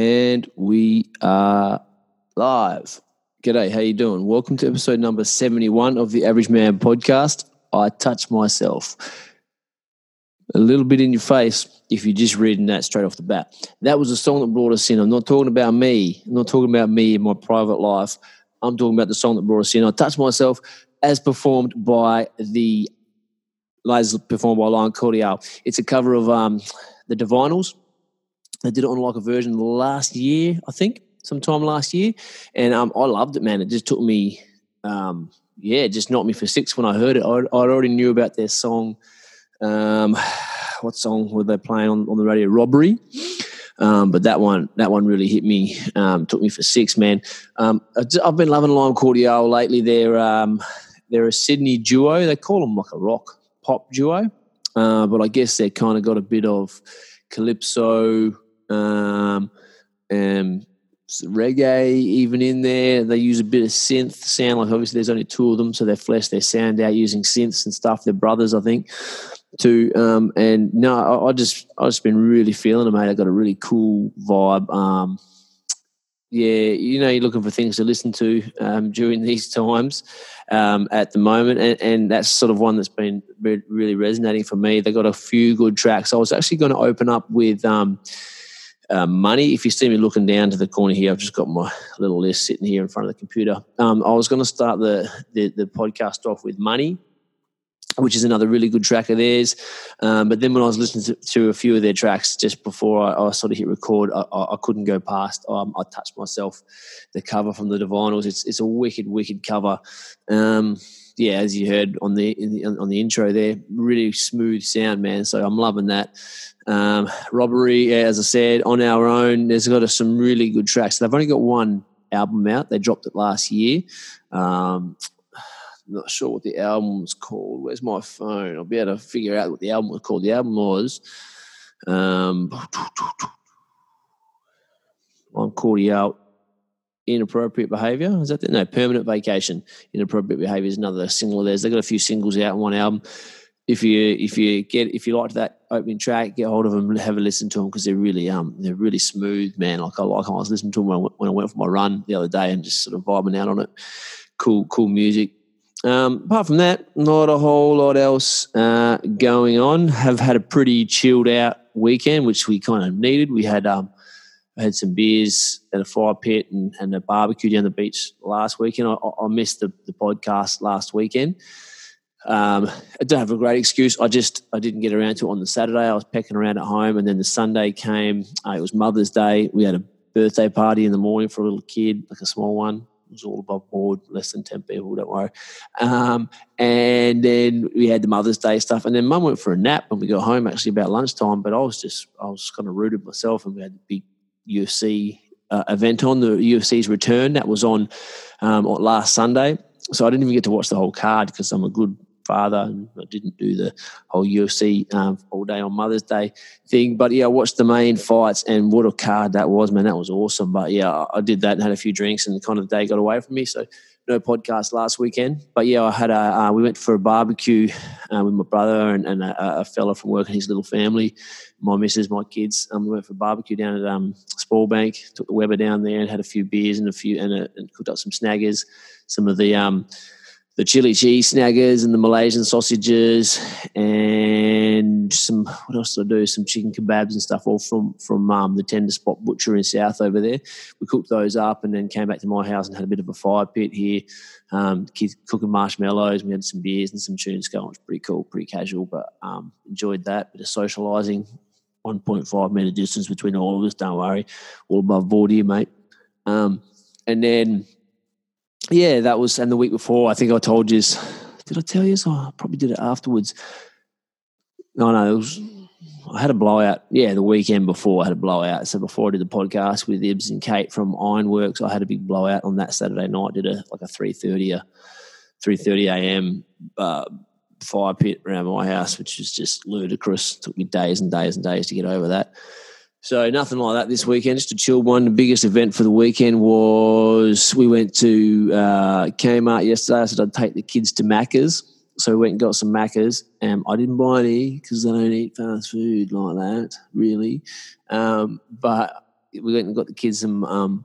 And we are live. G'day, how you doing? Welcome to episode number 71 of the Average Man podcast. I touch myself. A little bit in your face if you're just reading that straight off the bat. That was a song that brought us in. I'm not talking about me. I'm not talking about me in my private life. I'm talking about the song that brought us in. I touched myself as performed by Lime Cordiale. It's a cover of The Divinyls. They did it on like a version last year, I think, sometime last year. And I loved it, man. It just took me, just knocked me for six when I heard it. I already knew about their song. What song were they playing on the radio? Robbery. But that one really hit me, took me for six, man. I've been loving Lime Cordiale lately. They're a Sydney duo. They call them like a rock pop duo. But I guess they kind of got a bit of calypso, and reggae even in there. They use a bit of synth sound. Like obviously there's only two of them, so they flesh their sound out using synths and stuff. They're brothers, I think, too. And no, I just been really feeling it, mate. I got a really cool vibe. You're looking for things to listen to during these times at the moment, and that's sort of one that's been really resonating for me. They got a few good tracks. I was actually going to open up with Money. If you see me looking down to the corner here, I've just got my little list sitting here in front of the computer. I was going to start the podcast off with Money, which is another really good track of theirs. But then when I was listening to a few of their tracks just before I sort of hit record, I couldn't go past I Touched Myself, the cover from the Divinyls. It's a wicked, wicked cover. As you heard on the intro there, really smooth sound, man. So I'm loving that. Robbery, as I said, On Our Own. There's got some really good tracks. They've only got one album out. They dropped it last year. Not sure what the album was called. Where's my phone? I'll be able to figure out what the album was called. The album was Lime Cordiale, Inappropriate Behaviour. Is that it? No, Permanent Vacation. Inappropriate Behaviour is another single of theirs. They've got a few singles out in one album. If you liked that opening track, get hold of them and have a listen to them, because they're really smooth, man. Like I was listening to them when I went for my run the other day and just sort of vibing out on it. Cool music. Apart from that, not a whole lot else going on. Have had a pretty chilled out weekend, which we kind of needed. We had I had some beers at a fire pit and a barbecue down the beach last weekend. I missed the podcast last weekend. I don't have a great excuse. I didn't get around to it on the Saturday. I was pecking around at home, and then the Sunday came. It was Mother's Day. We had a birthday party in the morning for a little kid, like a small one. It was all above board, less than 10 people, don't worry. And then we had the Mother's Day stuff. And then Mum went for a nap when we got home, actually about lunchtime. But I was kind of rooted myself, and we had the big UFC event on, the UFC's return. That was on last Sunday. So I didn't even get to watch the whole card because I'm a good father and I didn't do the whole UFC all day on Mother's Day thing. But yeah, I watched the main fights, and what a card that was, man. That was awesome. But yeah, I did that and had a few drinks, and kind of the day got away from me, so no podcast last weekend. But yeah, I had we went for a barbecue with my brother and a fella from work and his little family, my missus, my kids. We went for a barbecue down at Spallbank, took the Weber down there and had a few beers and cooked up some snaggers, some of the chili cheese snaggers and the Malaysian sausages, and some, what else did I do? Some chicken kebabs and stuff, all from the Tender Spot Butcher in South over there. We cooked those up and then came back to my house and had a bit of a fire pit here. Kids cooking marshmallows. We had some beers and some tunes going. It was pretty cool, pretty casual, but enjoyed that. Bit of socialising, 1.5 metre distance between all of us, don't worry. All above board here, mate. And then... yeah, that was, and the week before, I think I told you, did I tell you? Oh, I probably did it afterwards. No, I had a blowout. Yeah, the weekend before I had a blowout. So before I did the podcast with Ibs and Kate from Ironworks, I had a big blowout on that Saturday night. Did a 3:30 a.m. fire pit around my house, which was just ludicrous. It took me days and days and days to get over that. So nothing like that this weekend, just a chill one. The biggest event for the weekend was we went to Kmart yesterday. I said I'd take the kids to Macca's. So we went and got some Macca's. I didn't buy any because I don't eat fast food like that, really. But we went and got the kids some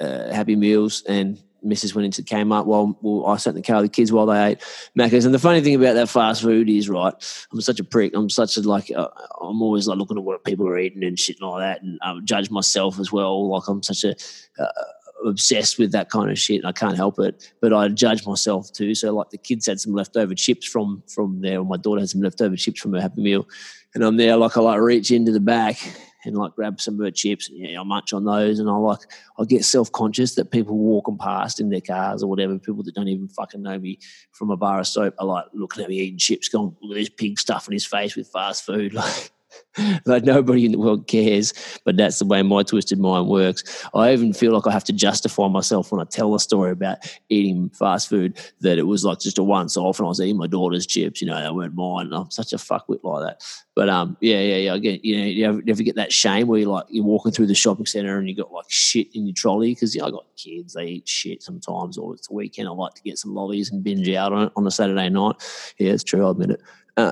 Happy Meals, and Mrs. went into Kmart while I sat in the car with the kids while they ate Macca's. And the funny thing about that fast food is, right, I'm such a prick. I'm always like looking at what people are eating and shit and all that, and I judge myself as well. Like, I'm such a obsessed with that kind of shit, and I can't help it. But I judge myself too. So, like, the kids had some leftover chips from there, or my daughter had some leftover chips from her Happy Meal, and I'm there like I like reach into the back and like grab some of her chips, and I munch on those, and I get self-conscious that people walking past in their cars or whatever, people that don't even fucking know me from a bar of soap, are like looking at me eating chips, going, look at this pig stuffing his face with fast food, like nobody in the world cares. But that's the way my twisted mind works. I even feel like I have to justify myself when I tell a story about eating fast food, that it was like just a once off and I was eating my daughter's chips, they weren't mine, and I'm such a fuckwit like that. But yeah, I get, you ever get that shame where you're walking through the shopping centre and you got like shit in your trolley, because I got kids, they eat shit sometimes, or it's a weekend, I like to get some lollies and binge out on it on a Saturday night. Yeah, it's true, I admit it.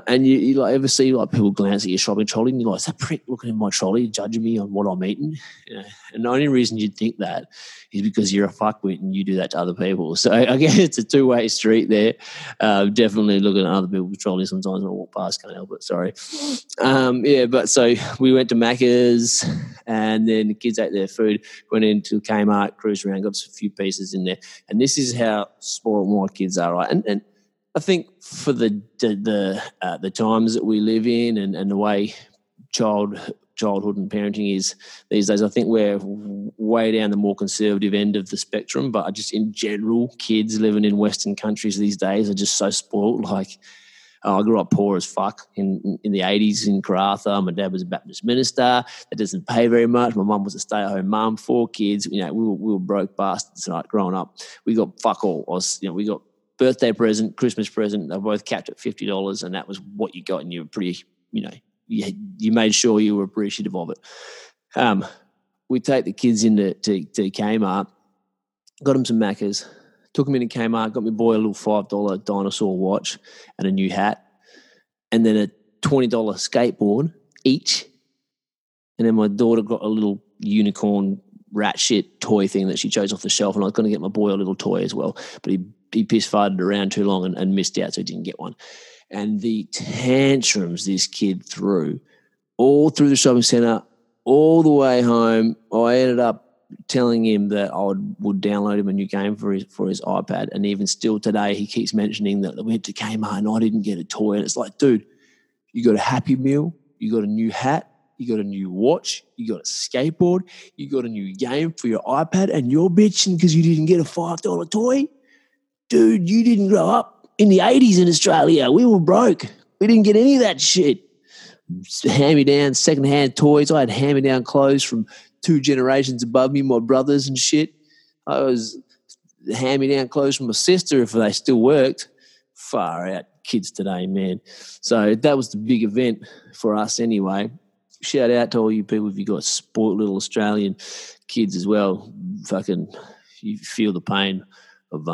And you like ever see like people glance at your shopping trolley and you're like, is that prick looking at my trolley, judging me on what I'm eating? And the only reason you'd think that is because you're a fuckwit and you do that to other people. So I guess it's a two-way street there. Definitely looking at other people's trolleys sometimes when I walk past, can't help it, sorry. But so we went to Macca's, and then the kids ate their food, went into Kmart, cruised around, got a few pieces in there. And this is how spoiled my kids are, right? And I think for the times that we live in, and the way childhood and parenting is these days, I think we're way down the more conservative end of the spectrum. But just in general, kids living in Western countries these days are just so spoiled. Like, I grew up poor as fuck in the 80s in Karatha. My dad was a Baptist minister. That doesn't pay very much. My mum was a stay-at-home mum, 4 kids. We were broke bastards. Like, growing up, we got fuck all. We got birthday present, Christmas present, they're both capped at $50, and that was what you got, and you were pretty, you made sure you were appreciative of it. We take the kids into Kmart, got them some Maccas, took them into Kmart, got my boy a little $5 dinosaur watch and a new hat, and then a $20 skateboard each, and then my daughter got a little unicorn rat shit toy thing that she chose off the shelf, and I was going to get my boy a little toy as well, but he piss-farted around too long and missed out, so he didn't get one. And the tantrums this kid threw all through the shopping centre, all the way home. I ended up telling him that I would download him a new game for his iPad, and even still today he keeps mentioning that we went to Kmart and I didn't get a toy. And it's like, dude, you got a Happy Meal, you got a new hat, you got a new watch, you got a skateboard, you got a new game for your iPad, and you're bitching because you didn't get a $5 toy? Dude, you didn't grow up in the 80s in Australia. We were broke. We didn't get any of that shit. Hand-me-down, second-hand toys. I had hand-me-down clothes from 2 generations above me, my brothers and shit. I was hand-me-down clothes from my sister if they still worked. Far out kids today, man. So that was the big event for us anyway. Shout out to all you people if you got spoiled little Australian kids as well. Fucking, you feel the pain of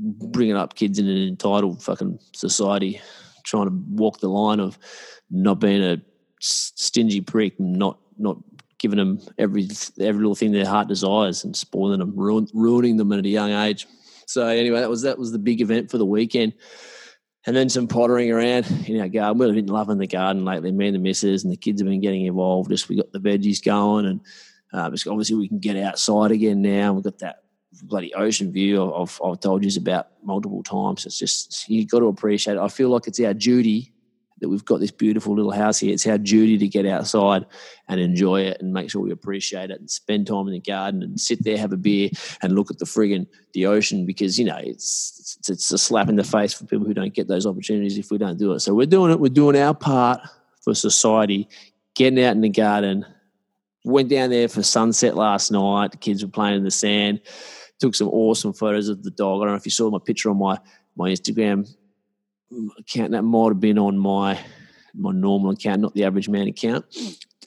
bringing up kids in an entitled fucking society, trying to walk the line of not being a stingy prick and not giving them every little thing their heart desires, and spoiling them, ruining them at a young age. So anyway, that was the big event for the weekend. And then some pottering around in our garden. We've been loving the garden lately, me and the missus, and the kids have been getting involved. We got the veggies going, and obviously we can get outside again now. We've got that bloody ocean view I've told you about multiple times. It's just, you got to appreciate it. I feel like it's our duty that we've got this beautiful little house here. It's our duty to get outside and enjoy it and make sure we appreciate it and spend time in the garden and sit there, have a beer and look at the ocean, because, it's a slap in the face for people who don't get those opportunities if we don't do it. So we're doing it. We're doing our part for society, getting out in the garden. Went down there for sunset last night. The kids were playing in the sand. Took some awesome photos of the dog. I don't know if you saw my picture on my Instagram account. That might have been on my normal account, not the average man account.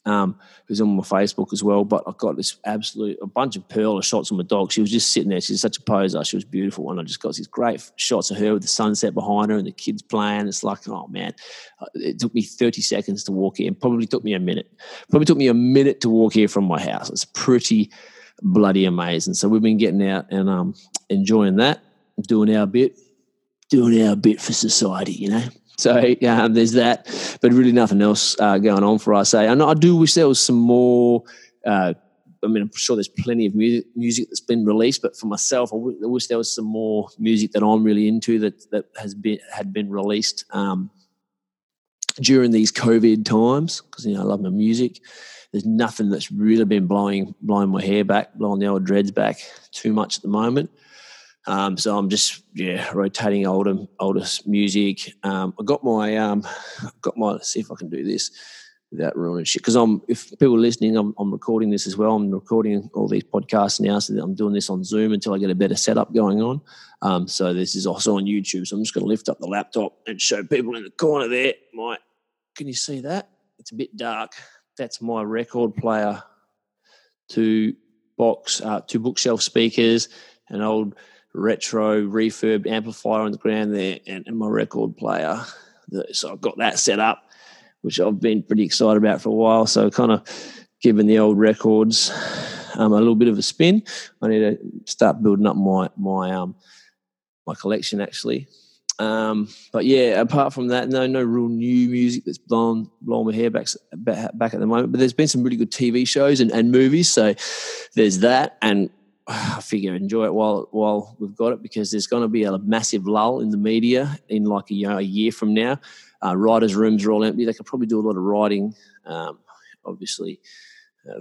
who's on my Facebook as well. But I got this absolute, a bunch of pearl of shots on my dog. She was just sitting there. She's such a poser. She was beautiful. And I just got these great shots of her with the sunset behind her and the kids playing. It's like, oh man, it took me 30 seconds to walk in. Probably took me a minute. Probably took me a minute to walk here from my house. It's pretty bloody amazing. So we've been getting out and enjoying that, doing our bit for society, you know. So there's that, but really nothing else going on for us. And I do wish there was some more. I mean, I'm sure there's plenty of music that's been released, but for myself, I wish there was some more music that I'm really into that had been released during these COVID times, because I love my music. There's nothing that's really been blowing my hair back, blowing the old dreads back too much at the moment. So I'm just rotating oldest music. I got my let's see if I can do this without ruining shit, because if people are listening, I'm recording this as well. I'm recording all these podcasts now, so I'm doing this on Zoom until I get a better setup going on. So this is also on YouTube. So I'm just going to lift up the laptop and show people in the corner there. Can you see that? It's a bit dark. That's my record player, two bookshelf speakers, an old retro refurb amplifier on the ground there, and my record player. So I've got that set up, which I've been pretty excited about for a while. So kind of giving the old records a little bit of a spin. I need to start building up my collection actually. But yeah, apart from that, no real new music that's blown my hair back at the moment. But there's been some really good TV shows and movies. So there's that, and I figure enjoy it while we've got it, because there's going to be a massive lull in the media in like a year from now. Writers' rooms are all empty. They could probably do a lot of writing, obviously,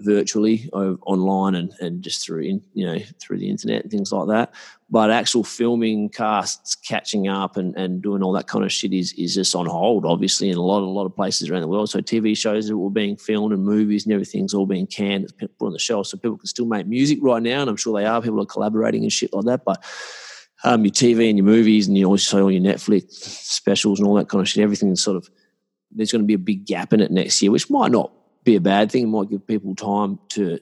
virtually online and just through the internet and things like that. But actual filming, casts catching up and doing all that kind of shit is just on hold, obviously, in a lot of places around the world. So TV shows that were being filmed and movies and everything's all being canned. It's put on the shelf, so people can still make music right now, and I'm sure they are. People are collaborating and shit like that. But your TV and your movies and also all your Netflix specials and all that kind of shit, everything is sort of, there's going to be a big gap in it next year, which might not be a bad thing. It might give people time to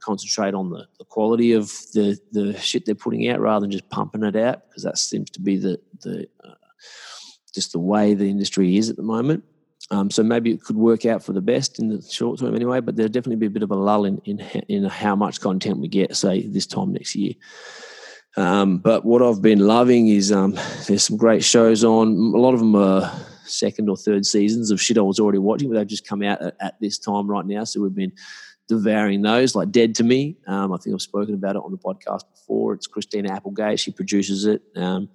concentrate on the quality of the shit they're putting out rather than just pumping it out, because that seems to be the just the way the industry is at the moment. So maybe it could work out for the best in the short term anyway, but there'll definitely be a bit of a lull in how much content we get, say, this time next year. But what I've been loving is there's some great shows on. A lot of them are second or third seasons of shit I was already watching, but they've just come out at this time right now, so we've been devouring those, like Dead to Me. I think I've spoken about it on the podcast before. It's Christina Applegate. She produces it, and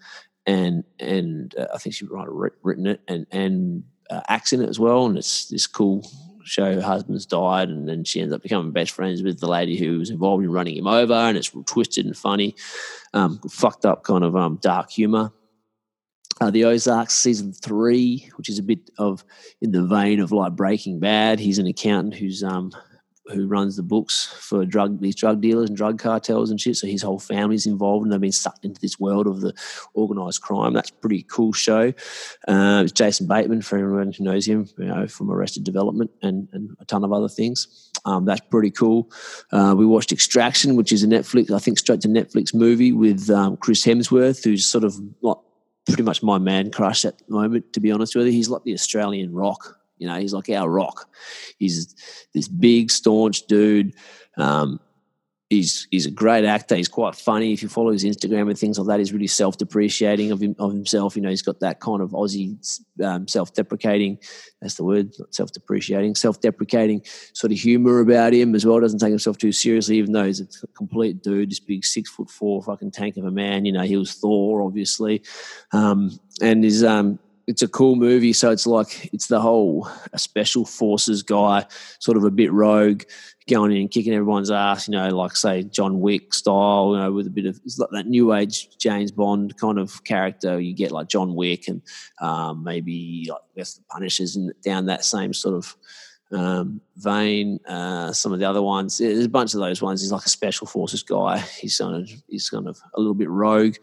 I think she's written it and acts in it as well, and it's this cool show. Her husband's died, and then she ends up becoming best friends with the lady who was involved in running him over, and it's twisted and funny, fucked up kind of dark humour. The Ozarks season 3, which is a bit of in the vein of like Breaking Bad. He's an accountant who runs the books for drug dealers and drug cartels and shit. So his whole family's involved, and they've been sucked into this world of the organised crime. That's a pretty cool show. It's Jason Bateman, for everyone who knows him, from Arrested Development and a ton of other things. That's pretty cool. We watched Extraction, which is a Netflix, I think straight to Netflix movie with Chris Hemsworth, who's sort of not pretty much my man crush at the moment, to be honest with you. He's like the Australian Rock. He's like our Rock. He's this big, staunch dude. He's a great actor. He's quite funny. If you follow his Instagram and things like that, he's really self-depreciating of himself. He's got that kind of Aussie self-deprecating, that's the word, not self-depreciating, self-deprecating sort of humour about him as well. Doesn't take himself too seriously, even though he's a complete dude, this big 6'4" fucking tank of a man. He was Thor, obviously. And his it's a cool movie, so it's like it's the whole special forces guy, sort of a bit rogue, going in and kicking everyone's ass, like, say, John Wick style, with a bit of, it's like that new age James Bond kind of character. You get like John Wick and maybe, I guess, the Punishers and down that same sort of Vane, some of the other ones. There's a bunch of those ones. He's like a special forces guy. He's kind of a little bit rogue,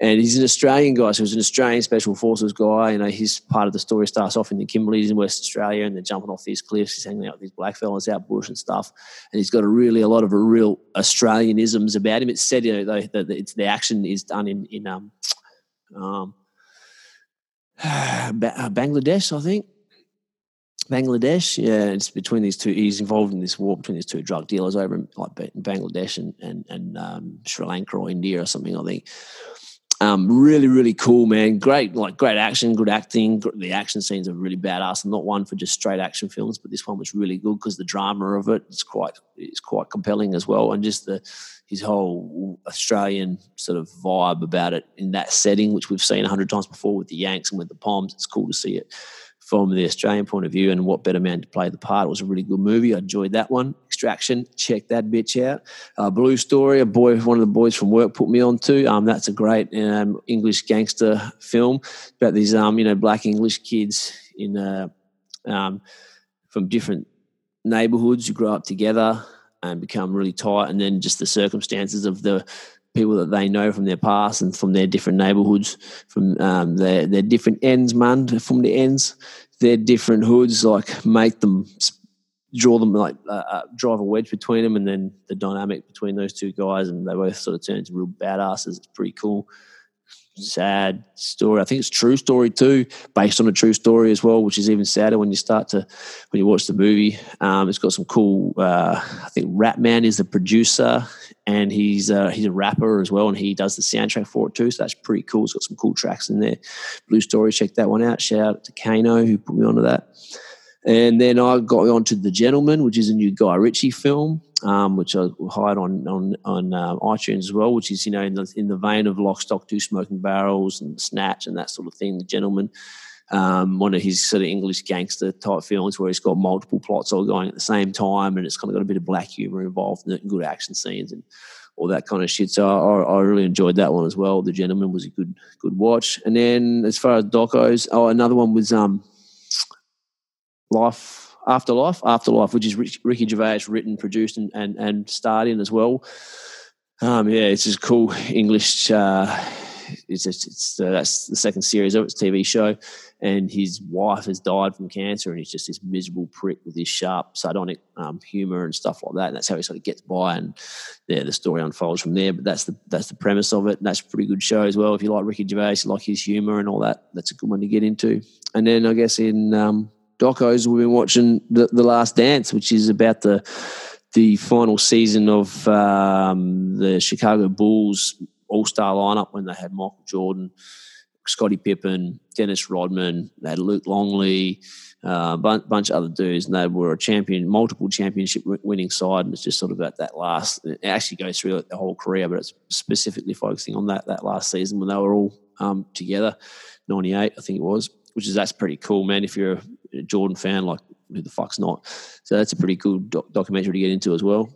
and he's an Australian guy. So he's an Australian special forces guy. You know, his part of the story starts off in the Kimberleys in West Australia, and they're jumping off these cliffs. He's hanging out with these black fellas out bush and stuff. And he's got a lot of real Australianisms about him. It's said, you know, though, that the action is done in Bangladesh, I think. Bangladesh, yeah, it's between these two. He's involved in this war between these two drug dealers over in, like, Bangladesh and Sri Lanka or India or something, I think. Really, really cool, man. Great action, good acting. The action scenes are really badass. I'm not one for just straight action films, but this one was really good because the drama of it is quite compelling as well, and just his whole Australian sort of vibe about it in that setting, which we've seen 100 times before with the Yanks and with the Poms. It's cool to see it from the Australian point of view, and what better man to play the part. It was a really good movie. I enjoyed that one. Extraction, check that bitch out. Blue Story, one of the boys from work put me on to. That's a great English gangster film about these black English kids in from different neighbourhoods who grow up together and become really tight, and then just the circumstances of the people that they know from their past and from their different neighbourhoods, from their different ends, man, from the ends, their different hoods, like make them, draw them, like drive a wedge between them, and then the dynamic between those two guys, and they both sort of turn into real badasses. It's pretty cool. Sad story. I think it's true story too, based on a true story as well, which is even sadder when you watch the movie. It's got some cool. I think Rapman is the producer, and he's a rapper as well, and he does the soundtrack for it too. So that's pretty cool. It's got some cool tracks in there. Blue Story, check that one out. Shout out to Kano who put me onto that. And then I got onto The Gentleman, which is a new Guy Ritchie film, which I hired on iTunes as well, which is, you know, in the vein of Lock, Stock, Two Smoking Barrels and Snatch and that sort of thing. The Gentleman, one of his sort of English gangster type films where he's got multiple plots all going at the same time, and it's kind of got a bit of black humour involved in it and good action scenes and all that kind of shit. So I really enjoyed that one as well. The Gentleman was a good watch. And then as far as docos, another one was After Life, which is Ricky Gervais written, produced, and starred in as well. It's just cool English. That's the second series of it. It's a TV show, and his wife has died from cancer, and he's just this miserable prick with his sharp, sardonic humour and stuff like that. And that's how he sort of gets by, and yeah, the story unfolds from there. But that's the premise of it, and that's a pretty good show as well. If you like Ricky Gervais, you like his humour and all that, that's a good one to get into. And then I guess in docos, we've been watching The Last Dance, which is about the final season of the Chicago Bulls all-star lineup when they had Michael Jordan, Scottie Pippen, Dennis Rodman, they had Luc Longley, bunch of other dudes, and they were a champion, multiple championship winning side, and it's just sort of about that last. It actually goes through like the whole career, but it's specifically focusing on that last season when they were all together, 98, I think it was. That's pretty cool, man. If you're a Jordan fan, like who the fuck's not? So that's a pretty cool documentary to get into as well.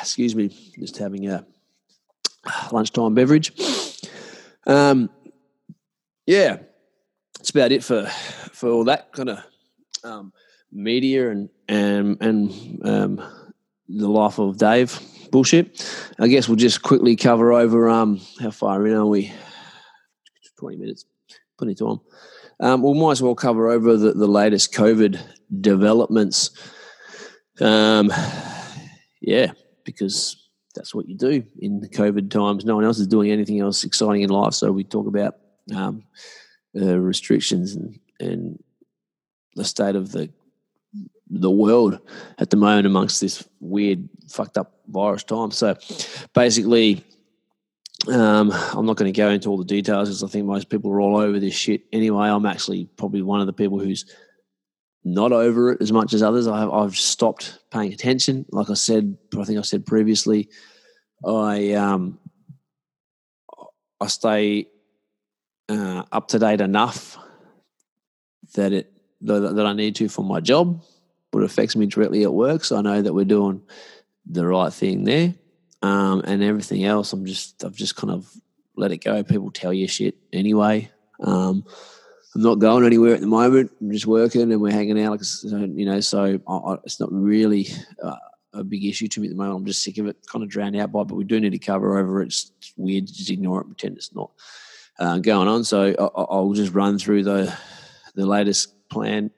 Excuse me, just having a lunchtime beverage. Yeah, that's about it for all that kind of media and the life of Dave bullshit. I guess we'll just quickly cover over how far in are we? 20 minutes, plenty of time. We might as well cover over the latest COVID developments. Yeah, because that's what you do in the COVID times. No one else is doing anything else exciting in life, so we talk about restrictions and the state of the world at the moment amongst this weird fucked up virus time. So basically, I'm not going to go into all the details because I think most people are all over this shit anyway. I'm actually probably one of the people who's not over it as much as others. I've stopped paying attention. Like I said, I think I said previously, I stay up to date enough that I need to for my job, but it affects me directly at work, so I know that we're doing the right thing there. And everything else, I've just kind of let it go. People tell you shit anyway. I'm not going anywhere at the moment. I'm just working and we're hanging out, you know, so it's not really a big issue to me at the moment. I'm just sick of it, kind of drowned out by it, but we do need to cover over it. It's weird, just ignore it, pretend it's not going on. So I'll just run through the latest plan.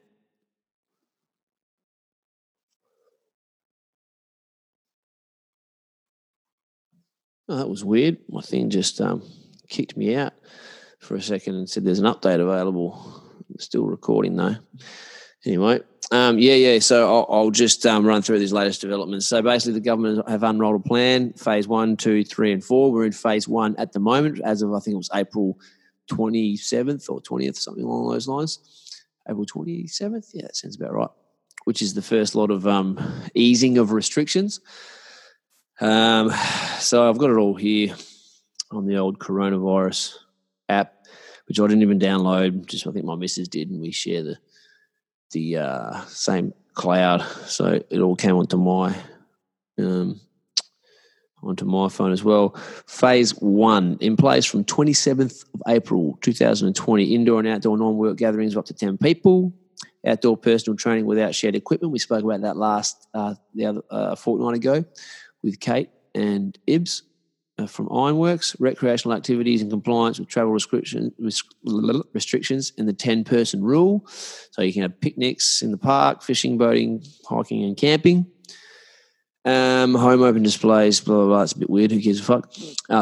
Oh, that was weird. My thing just kicked me out for a second and said there's an update available. It's still recording though. Anyway, so I'll just run through these latest developments. So basically the government have unrolled a plan, phase 1, 2, 3 and 4. We're in phase 1 at the moment as of I think it was April 27th or 20th, something along those lines. April 27th, yeah, that sounds about right, which is the first lot of easing of restrictions. So I've got it all here on the old coronavirus app, which I didn't even download. Just I think my missus did, and we share the same cloud, so it all came onto my phone as well. Phase 1 in place from 27th of April 2020. Indoor and outdoor non-work gatherings of up to 10 people. Outdoor personal training without shared equipment. We spoke about that last the other fortnight ago with Kate and Ibs from Ironworks. Recreational activities in compliance with travel restrictions and the 10-person rule. So you can have picnics in the park, fishing, boating, hiking and camping. Home open displays, blah, blah, blah. It's a bit weird. Who gives a fuck?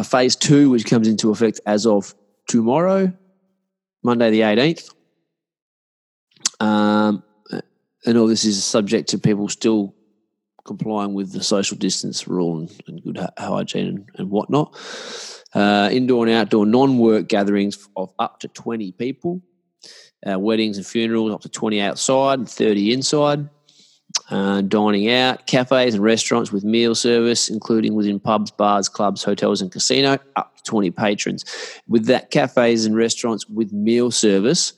Phase 2, which comes into effect as of tomorrow, Monday the 18th. And all this is subject to people still complying with the social distance rule and good hygiene and whatnot. Indoor and outdoor non-work gatherings of up to 20 people. Weddings and funerals up to 20 outside and 30 inside. Dining out, cafes and restaurants with meal service, including within pubs, bars, clubs, hotels and casino, up to 20 patrons. With that, cafes and restaurants with meal service,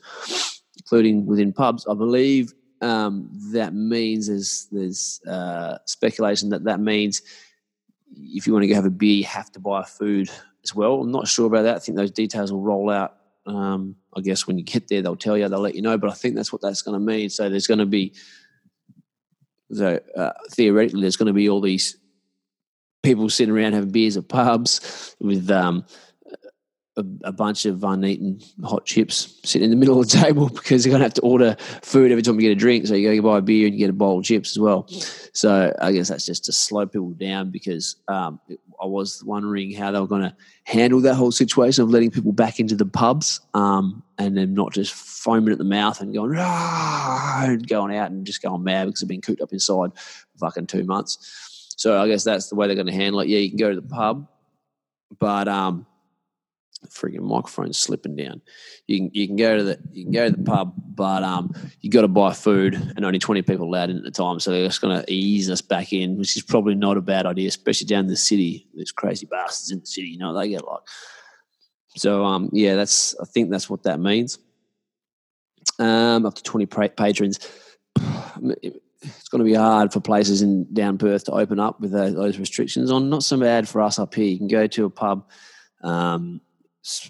including within pubs, I believe that means there's speculation that means if you want to go have a beer, you have to buy food as well. I'm not sure about that. I think those details will roll out. I guess when you get there, they'll tell you, they'll let you know, but I think that's what that's going to mean. So there's going to be, theoretically, there's going to be all these people sitting around having beers at pubs with a bunch of uneaten hot chips sitting in the middle of the table because you're going to have to order food every time you get a drink. So you go buy a beer and you get a bowl of chips as well. So I guess that's just to slow people down because I was wondering how they were going to handle that whole situation of letting people back into the pubs and then not just foaming at the mouth and going out and just going mad because they've been cooped up inside for fucking 2 months. So I guess that's the way they're going to handle it. Yeah, you can go to the pub, but freaking microphone's slipping down. You can go to the pub, but you got to buy food, and only 20 people allowed in at the time. So they're just going to ease us back in, which is probably not a bad idea, especially down in the city. There's crazy bastards in the city, you know what they get like. So I think that's what that means. Up to 20 patrons. It's going to be hard for places in down Perth to open up with those restrictions on. Not so bad for us up here. You can go to a pub.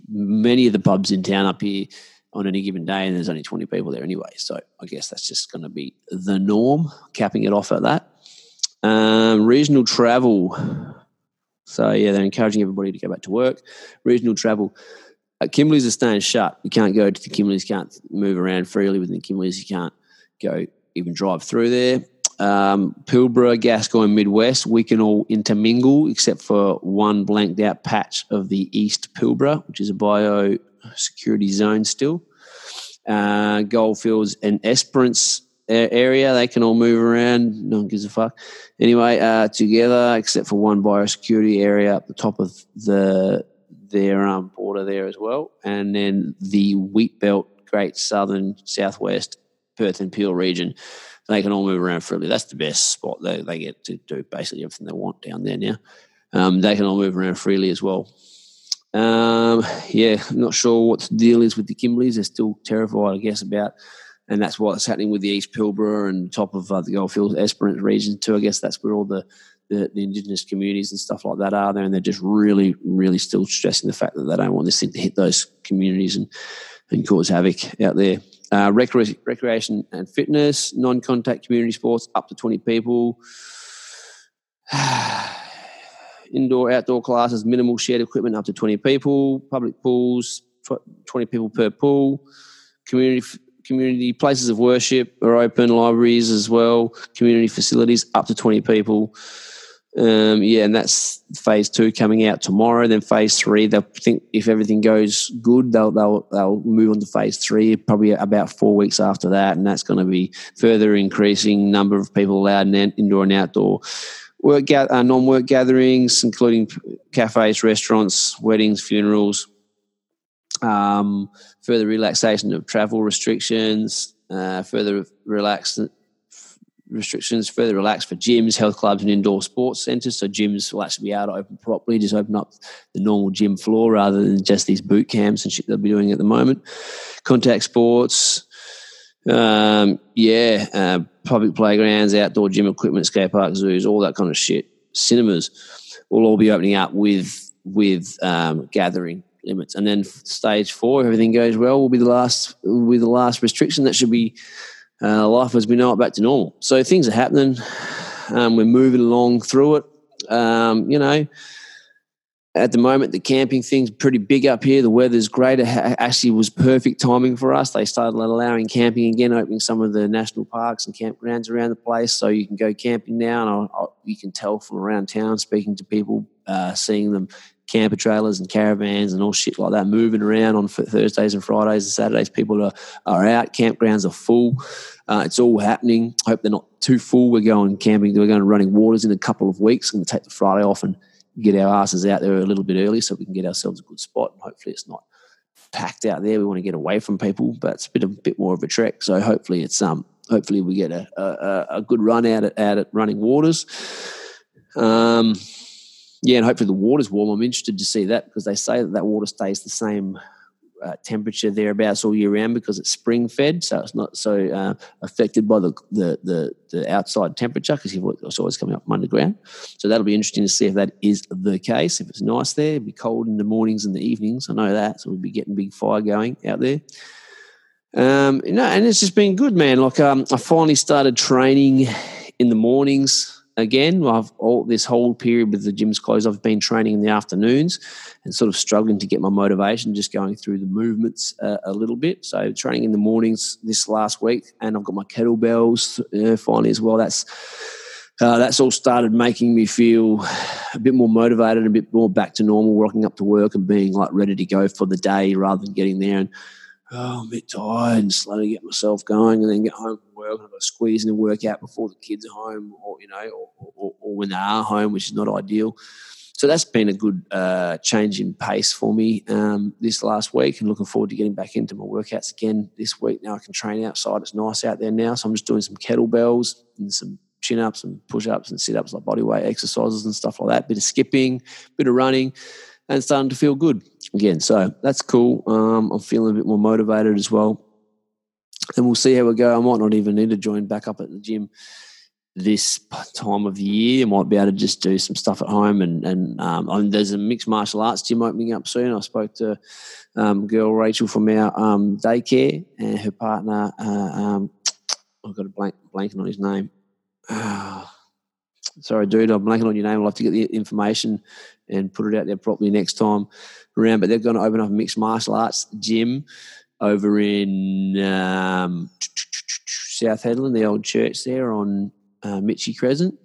Many of the pubs in town up here on any given day, and there's only 20 people there anyway, so I guess that's just going to be the norm, capping it off at that. Regional travel, so yeah, they're encouraging everybody to go back to work. Regional travel, Kimberleys are staying shut. You can't go to the Kimberleys, can't move around freely within the Kimberleys, you can't go even drive through there. Pilbara, Gascoyne, Midwest, we can all intermingle except for one blanked out patch of the East Pilbara, which is a biosecurity zone still. Goldfields and Esperance area, they can all move around. No one gives a fuck. Anyway, together except for one biosecurity area at the top of their border there as well. And then the wheat belt, Great Southern, Southwest, Perth and Peel region. They can all move around freely. That's the best spot. They get to do basically everything they want down there now. They can all move around freely as well. I'm not sure what the deal is with the Kimberleys. They're still terrified, I guess, about, and that's what's happening with the East Pilbara and top of the Goldfields, Esperance region too. I guess that's where all the Indigenous communities and stuff like that are there, and they're just really, really still stressing the fact that they don't want this thing to hit those communities and and cause havoc out there. Recreation and fitness, non-contact community sports, up to 20 people. Indoor, outdoor classes, minimal shared equipment, up to 20 people. Public pools, 20 people per pool. Community places of worship are open, libraries as well. Community facilities, up to 20 people. And that's phase 2 coming out tomorrow. Then phase 3, they think if everything goes good, they'll move on to phase 3 probably about 4 weeks after that, and that's going to be further increasing number of people allowed in indoor and outdoor. Non-work gatherings, including cafes, restaurants, weddings, funerals. Further relaxation of travel restrictions. Further relaxed for gyms, health clubs and indoor sports centres. So gyms will actually be able to open properly, just open up the normal gym floor rather than just these boot camps and shit they'll be doing at the moment. Contact sports, public playgrounds, outdoor gym equipment, skate parks, zoos, all that kind of shit. Cinemas will all be opening up with gathering limits. And then stage 4, if everything goes well, will be the last restriction that should be life as we know it back to normal. So things are happening. We're moving along through it. At the moment the camping thing's pretty big up here. The weather's great. It actually was perfect timing for us. They started allowing camping again, opening some of the national parks and campgrounds around the place. So you can go camping now, and you can tell from around town, speaking to people, seeing them, camper trailers and caravans and all shit like that moving around on Thursdays and Fridays and Saturdays. People are out. Campgrounds are full. It's all happening. I hope they're not too full. We're going camping. We're going to Running Waters in a couple of weeks. I'm going to take the Friday off and get our asses out there a little bit early so we can get ourselves a good spot. And hopefully it's not packed out there. We want to get away from people, but it's a bit more of a trek. So hopefully it's hopefully we get a good run out at Running Waters. And hopefully the water's warm. I'm interested to see that, because they say that water stays the same temperature thereabouts all year round because it's spring fed, so it's not so affected by the outside temperature, because it's always coming up from underground. So that'll be interesting to see if that is the case. If it's nice there, it'll be cold in the mornings and the evenings. I know that, so we'll be getting a big fire going out there. And it's just been good, man. Like I finally started training in the mornings. Again, this whole period with the gyms closed, I've been training in the afternoons and sort of struggling to get my motivation, just going through the movements a little bit. So training in the mornings this last week, and I've got my kettlebells finally as well. That's all started making me feel a bit more motivated, a bit more back to normal, rocking up to work and being like ready to go for the day, rather than getting there and, I'm a bit tired and slowly get myself going, and then get home from work and I've got to squeeze in a workout before the kids are home, or when they are home, which is not ideal. So that's been a good change in pace for me this last week, and looking forward to getting back into my workouts again this week. Now I can train outside. It's nice out there now, so I'm just doing some kettlebells and some chin-ups and push-ups and sit-ups, like body weight exercises and stuff like that, bit of skipping, bit of running, and starting to feel good again. So that's cool. I'm feeling a bit more motivated as well. And we'll see how we go. I might not even need to join back up at the gym this time of the year. I might be able to just do some stuff at home. And there's a mixed martial arts gym opening up soon. I spoke to girl Rachel from our daycare, and her partner, I've got a blanking on his name. Sorry, dude, I'm blanking on your name. I'll have to get the information and put it out there properly next time around. But they're going to open up a mixed martial arts gym over in South Hedland, the old church there on Michie Crescent.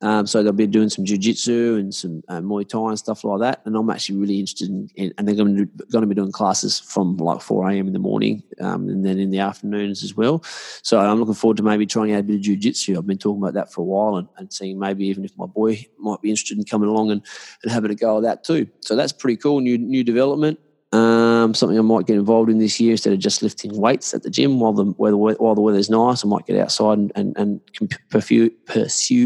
So they'll be doing some jiu-jitsu and some Muay Thai and stuff like that. And I'm actually really interested and they're going to be doing classes from like 4 a.m. in the morning and then in the afternoons as well. So I'm looking forward to maybe trying out a bit of jiu-jitsu. I've been talking about that for a while and seeing maybe even if my boy might be interested in coming along and having a go at that too. So that's pretty cool, new development. Something I might get involved in this year instead of just lifting weights at the gym while the weather's nice. I might get outside and pursue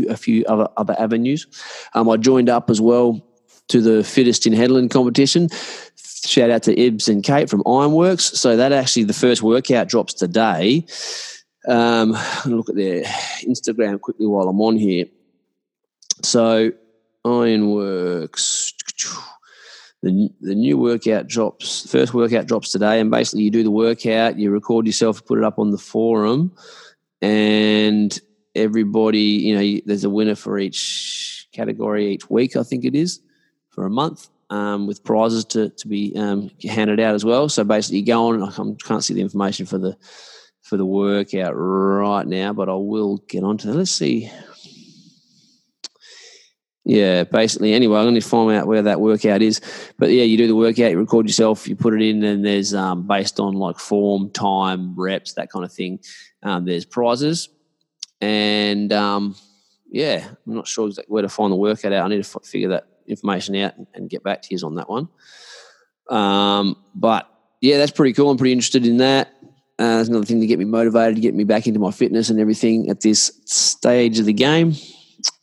a few other avenues. I joined up as well to the Fittest in Headland competition. Shout out to Ibs and Kate from Ironworks. So that actually the first workout drops today. I'm gonna look at their Instagram quickly while I'm on here. So Ironworks. The new workout drops, first workout drops today, and basically you do the workout, you record yourself, put it up on the forum, and everybody, you know, there's a winner for each category each week, I think it is, for a month, with prizes to be handed out as well. So basically you go on, I can't see the information for the workout right now, but I will get onto that. Let's see. Yeah, basically. Anyway, I'm going to find out where that workout is. But yeah, you do the workout, you record yourself, you put it in, and there's based on like form, time, reps, that kind of thing. There's prizes, and yeah, I'm not sure exactly where to find the workout out. I need to figure that information out and get back to you on that one. But yeah, that's pretty cool. I'm pretty interested in that. That's another thing to get me motivated, to get me back into my fitness and everything at this stage of the game.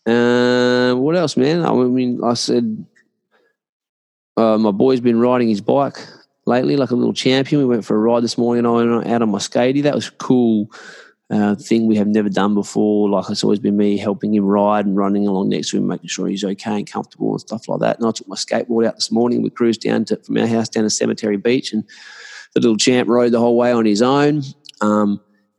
What else, man? I mean, I said my boy's been riding his bike lately like a little champion. We went for a ride this morning and I went out on my skatey. That was a cool thing we have never done before. Like, it's always been me helping him ride and running along next to him, making sure he's okay and comfortable and stuff like that. And I took my skateboard out this morning. We cruised from our house down to Cemetery Beach, and the little champ rode the whole way on his own.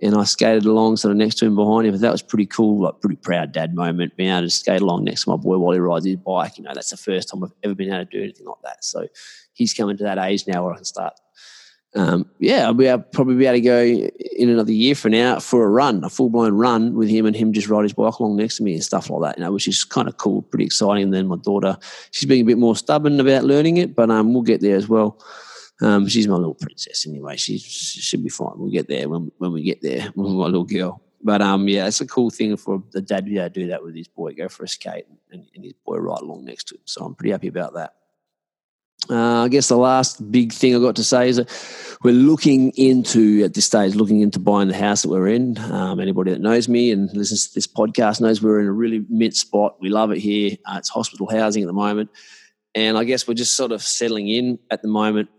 And I skated along sort of next to him, behind him. But that was pretty cool, like pretty proud dad moment, being able to skate along next to my boy while he rides his bike. You know, that's the first time I've ever been able to do anything like that. So he's coming to that age now where I can start. I'll probably be able to go in another year for now for a run, a full-blown run with him, and him just ride his bike along next to me and stuff like that, you know, which is kind of cool, pretty exciting. And then my daughter, she's being a bit more stubborn about learning it, but we'll get there as well. She's my little princess anyway. She should be fine. We'll get there when we get there with my little girl. But, yeah, it's a cool thing for the dad to be able to do that with his boy, go for a skate and his boy right along next to him. So I'm pretty happy about that. I guess the last big thing I've got to say is that we're looking into buying the house that we're in. Anybody that knows me and listens to this podcast knows we're in a really mint spot. We love it here. It's hospital housing at the moment. And I guess we're just sort of settling in at the moment.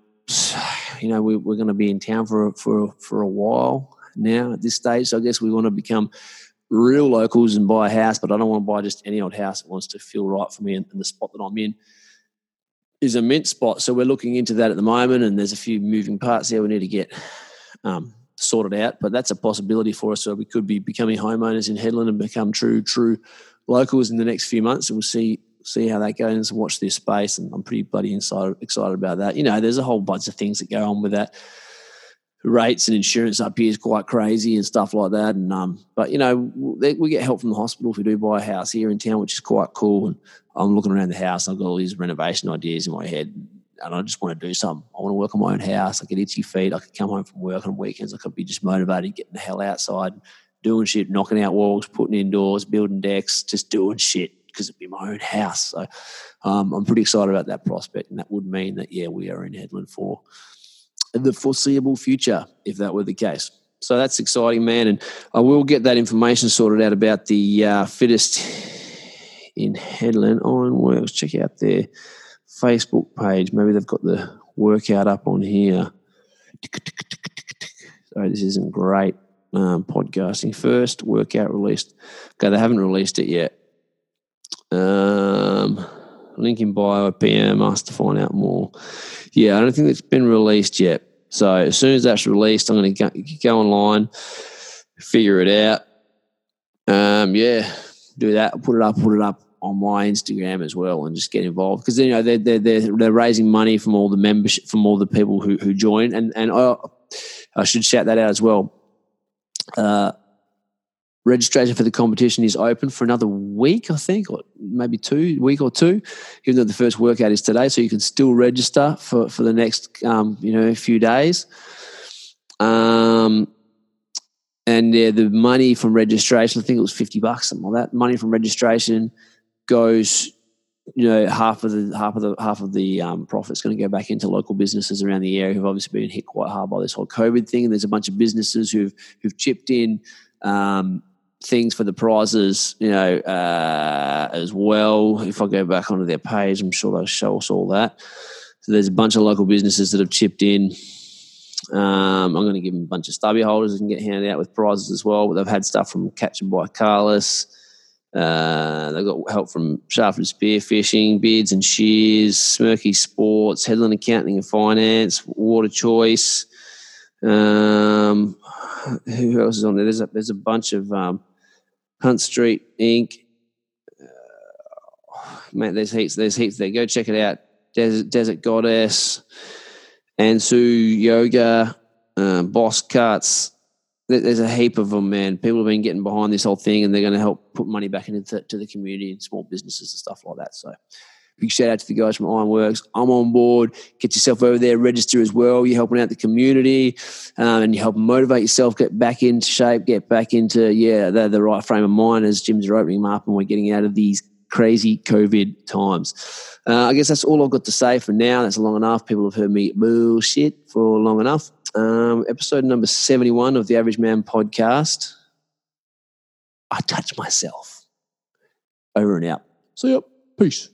You know, we're going to be in town for a while now at this stage, so I guess we want to become real locals and buy a house, but I don't want to buy just any old house that wants to feel right for me, and the spot that I'm in is a mint spot, so we're looking into that at the moment, and there's a few moving parts there we need to get sorted out, but that's a possibility for us, so we could be becoming homeowners in Hedland and become true locals in the next few months, and we'll see how that goes and watch this space, and I'm pretty bloody excited about that. You know, there's a whole bunch of things that go on with that. Rates and insurance up here is quite crazy and stuff like that. And but, you know, we get help from the hospital if we do buy a house here in town, which is quite cool. And I'm looking around the house, and I've got all these renovation ideas in my head, and I just want to do something. I want to work on my own house. I get itchy feet. I could come home from work on weekends. I could be just motivated, getting the hell outside, doing shit, knocking out walls, putting in doors, building decks, just doing shit, because it'd be my own house. So I'm pretty excited about that prospect, and that would mean that, yeah, we are in Hedland for the foreseeable future, if that were the case. So that's exciting, man, and I will get that information sorted out about the Fittest in Headland Ironworks. Check out their Facebook page. Maybe they've got the workout up on here. Sorry, this isn't great podcasting. First workout released. Okay, they haven't released it yet. Link in bio, PM, ask to find out more. Yeah, I don't think it's been released yet. So as soon as that's released, I'm going to go online, figure it out. Yeah, do that. Put it up on my Instagram as well, and just get involved, because, you know, they're raising money from all the membership, from all the people who join, and I should shout that out as well. Registration for the competition is open for another week, I think, or maybe a week or two, even though the first workout is today, so you can still register for the next, few days. And yeah, the money from registration, I think it was $50, something like that. Money from registration goes, you know, half of the profit's going to go back into local businesses around the area who've obviously been hit quite hard by this whole COVID thing. And there's a bunch of businesses who've chipped in. Things for the prizes, you know, as well. If I go back onto their page, I'm sure they'll show us all that. So there's a bunch of local businesses that have chipped in. I'm going to give them a bunch of stubby holders that can get handed out with prizes as well. But they've had stuff from Catch and Buy Carlos, They got help from Sharford Spearfishing, Beards and Shears, Smirky Sports, Headland Accounting and Finance, Water Choice. Who else is on there? There's a bunch of Hunt Street Inc. Mate, there's heaps there. Go check it out. Desert Goddess, Ansu Yoga, Boss Cuts. There's a heap of them, man. People have been getting behind this whole thing, and they're going to help put money back into the community and small businesses and stuff like that. So big shout out to the guys from Ironworks. I'm on board. Get yourself over there. Register as well. You're helping out the community, and you help motivate yourself, get back into shape, get back into, the right frame of mind as gyms are opening them up and we're getting out of these crazy COVID times. I guess that's all I've got to say for now. That's long enough. People have heard me bullshit for long enough. Episode number 71 of the Average Man podcast. I touch myself. Over and out. See ya. Peace.